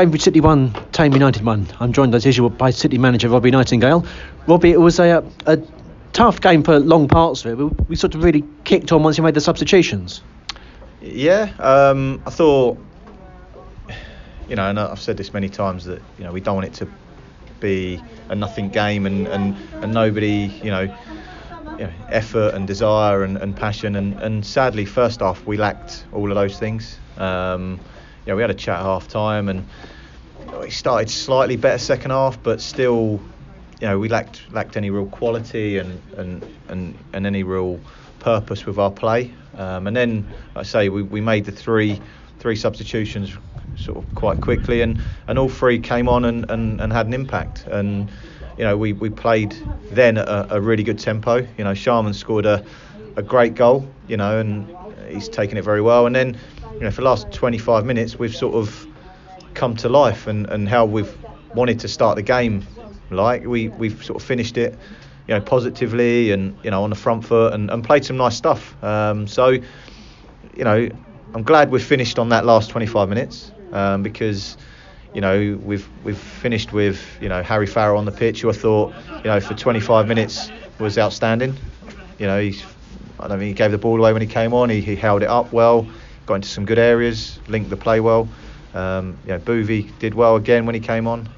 Cambridge City 1, Thame United 1. I'm joined as usual by City manager Robbie Nightingale. Robbie, it was a tough game for long parts of it. We sort of really kicked on once you made the substitutions. Yeah, I thought, you know, and I've said this many times that, you know, we don't want it to be a nothing game and nobody, you know, effort and desire and passion and sadly first half we lacked all of those things. You know, we had a chat at half time and it started slightly better second half, but still, you know, we lacked any real quality and any real purpose with our play. And then, like I say, we made the three substitutions sort of quite quickly, and all three came on and had an impact. And you know, we played then at a really good tempo. You know, Sharman scored a great goal, you know, and he's taken it very well. And then, you know, for the last 25 minutes we've sort of come to life and how we've wanted to start the game. Like we've sort of finished it, you know, positively and, you know, on the front foot and played some nice stuff. So, you know, I'm glad we've finished on that last 25 minutes because, you know, we've finished with, you know, Harry Farrell on the pitch, who I thought, you know, for 25 minutes was outstanding. You know, I don't think he gave the ball away when he came on. He held it up well, got into some good areas, linked the play well. You know, Boovy did well again when he came on.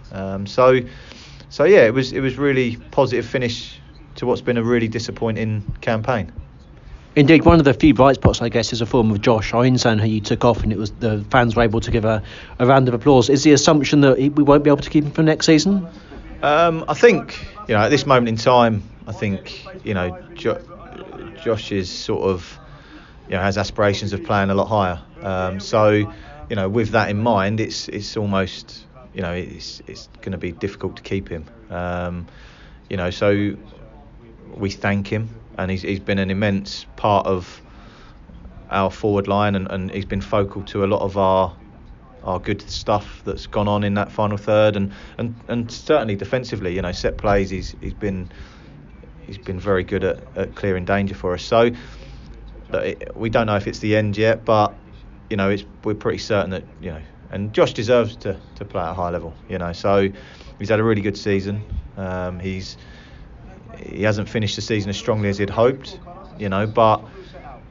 So yeah, it was really positive finish to what's been a really disappointing campaign. Indeed, one of the few bright spots, I guess, is a form of Josh Owens, who you took off, and it was the fans were able to give a round of applause. Is the assumption that we won't be able to keep him for next season? I think, you know, at this moment in time, I think, you know, Josh is sort of, you know, has aspirations of playing a lot higher. So, you know, with that in mind, it's almost, you know, it's going to be difficult to keep him. You know, so we thank him. And he's been an immense part of our forward line, and he's been focal to a lot of our good stuff that's gone on in that final third, and certainly defensively, you know, set plays. He's been very good at clearing danger for us. So we don't know if it's the end yet, but you know, we're pretty certain that, you know, and Josh deserves to play at a high level. You know, so he's had a really good season. He hasn't finished the season as strongly as he'd hoped, you know, but,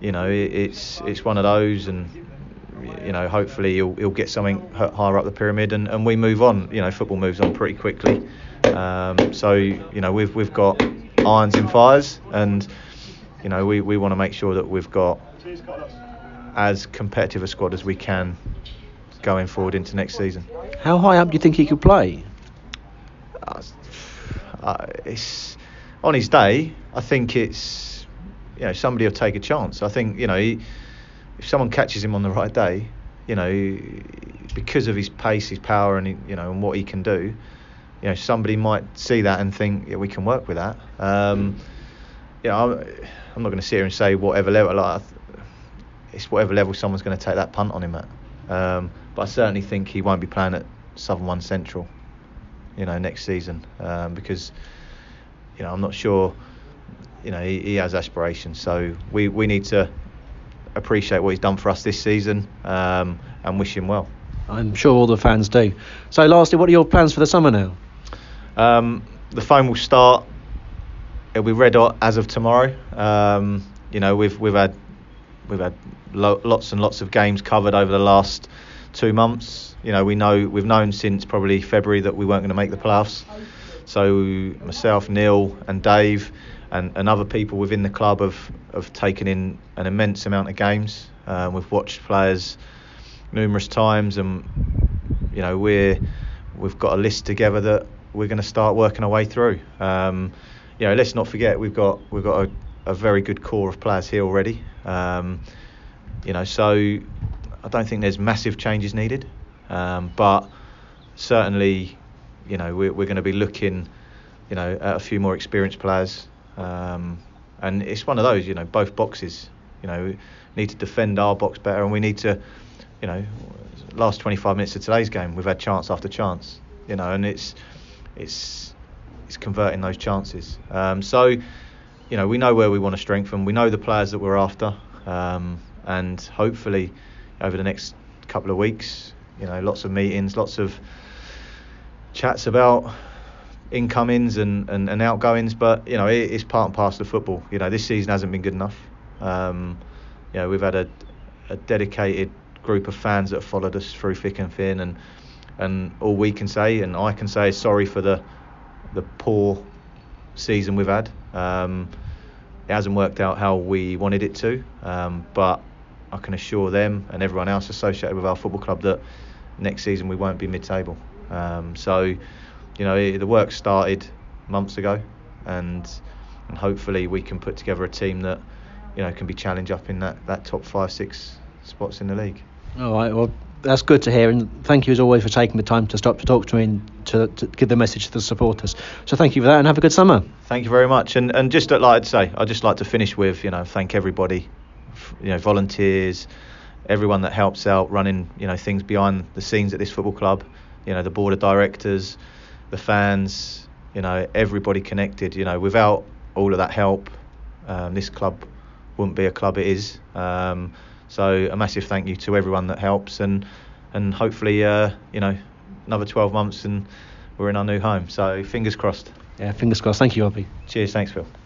you know, it's one of those, and, you know, hopefully he'll get something higher up the pyramid and we move on. You know, football moves on pretty quickly. So, you know, we've got irons in fires, and, you know, we want to make sure that we've got as competitive a squad as we can going forward into next season. How high up do you think he could play? It's... On his day, I think it's, you know, somebody will take a chance. I think, you know, if someone catches him on the right day, you know, because of his pace, his power, and, you know, and what he can do, you know, somebody might see that and think, yeah, we can work with that. You know, I'm not going to sit here and say whatever level. Like, it's whatever level someone's going to take that punt on him at. But I certainly think he won't be playing at Southern One Central, you know, next season, because, you know, I'm not sure, you know, he has aspirations, so we need to appreciate what he's done for us this season, and wish him well. I'm sure all the fans do. So lastly, what are your plans for the summer now? The phone will start. It'll be red hot as of tomorrow. You know, we've had lots and lots of games covered over the last 2 months. You know, we've known since probably February that we weren't going to make the playoffs. So myself, Neil and Dave and other people within the club have taken in an immense amount of games. We've watched players numerous times, and, you know, we've got a list together that we're going to start working our way through. You know, let's not forget we've got a very good core of players here already. You know, so I don't think there's massive changes needed, but certainly, you know, we're going to be looking, you know, at a few more experienced players, and it's one of those, you know, both boxes. You know, we need to defend our box better, and we need to, you know, last 25 minutes of today's game, we've had chance after chance, you know, and it's converting those chances. So, you know, we know where we want to strengthen. We know the players that we're after, and hopefully over the next couple of weeks, you know, lots of meetings, lots of chats about incomings and outgoings, but you know, it's part and parcel of football. You know, this season hasn't been good enough. You know, we've had a dedicated group of fans that have followed us through thick and thin, and all we can say, and I can say, is sorry for the poor season we've had. It hasn't worked out how we wanted it to, but I can assure them and everyone else associated with our football club that next season we won't be mid-table. So, you know, the work started months ago, and hopefully we can put together a team that, you know, can be challenged up in that top 5-6 spots in the league. All right, well, that's good to hear, and thank you as always for taking the time to stop to talk to me and to give the message to the supporters. So thank you for that, and have a good summer. Thank you very much, and just like I'd say, I'd just like to finish with, you know, thank everybody, you know, volunteers, everyone that helps out running, you know, things behind the scenes at this football club, you know, the board of directors, the fans, you know, everybody connected. You know, without all of that help, this club wouldn't be a club it is. So a massive thank you to everyone that helps, and hopefully, you know, another 12 months and we're in our new home. So fingers crossed. Yeah, fingers crossed. Thank you, Robbie. Cheers. Thanks, Phil.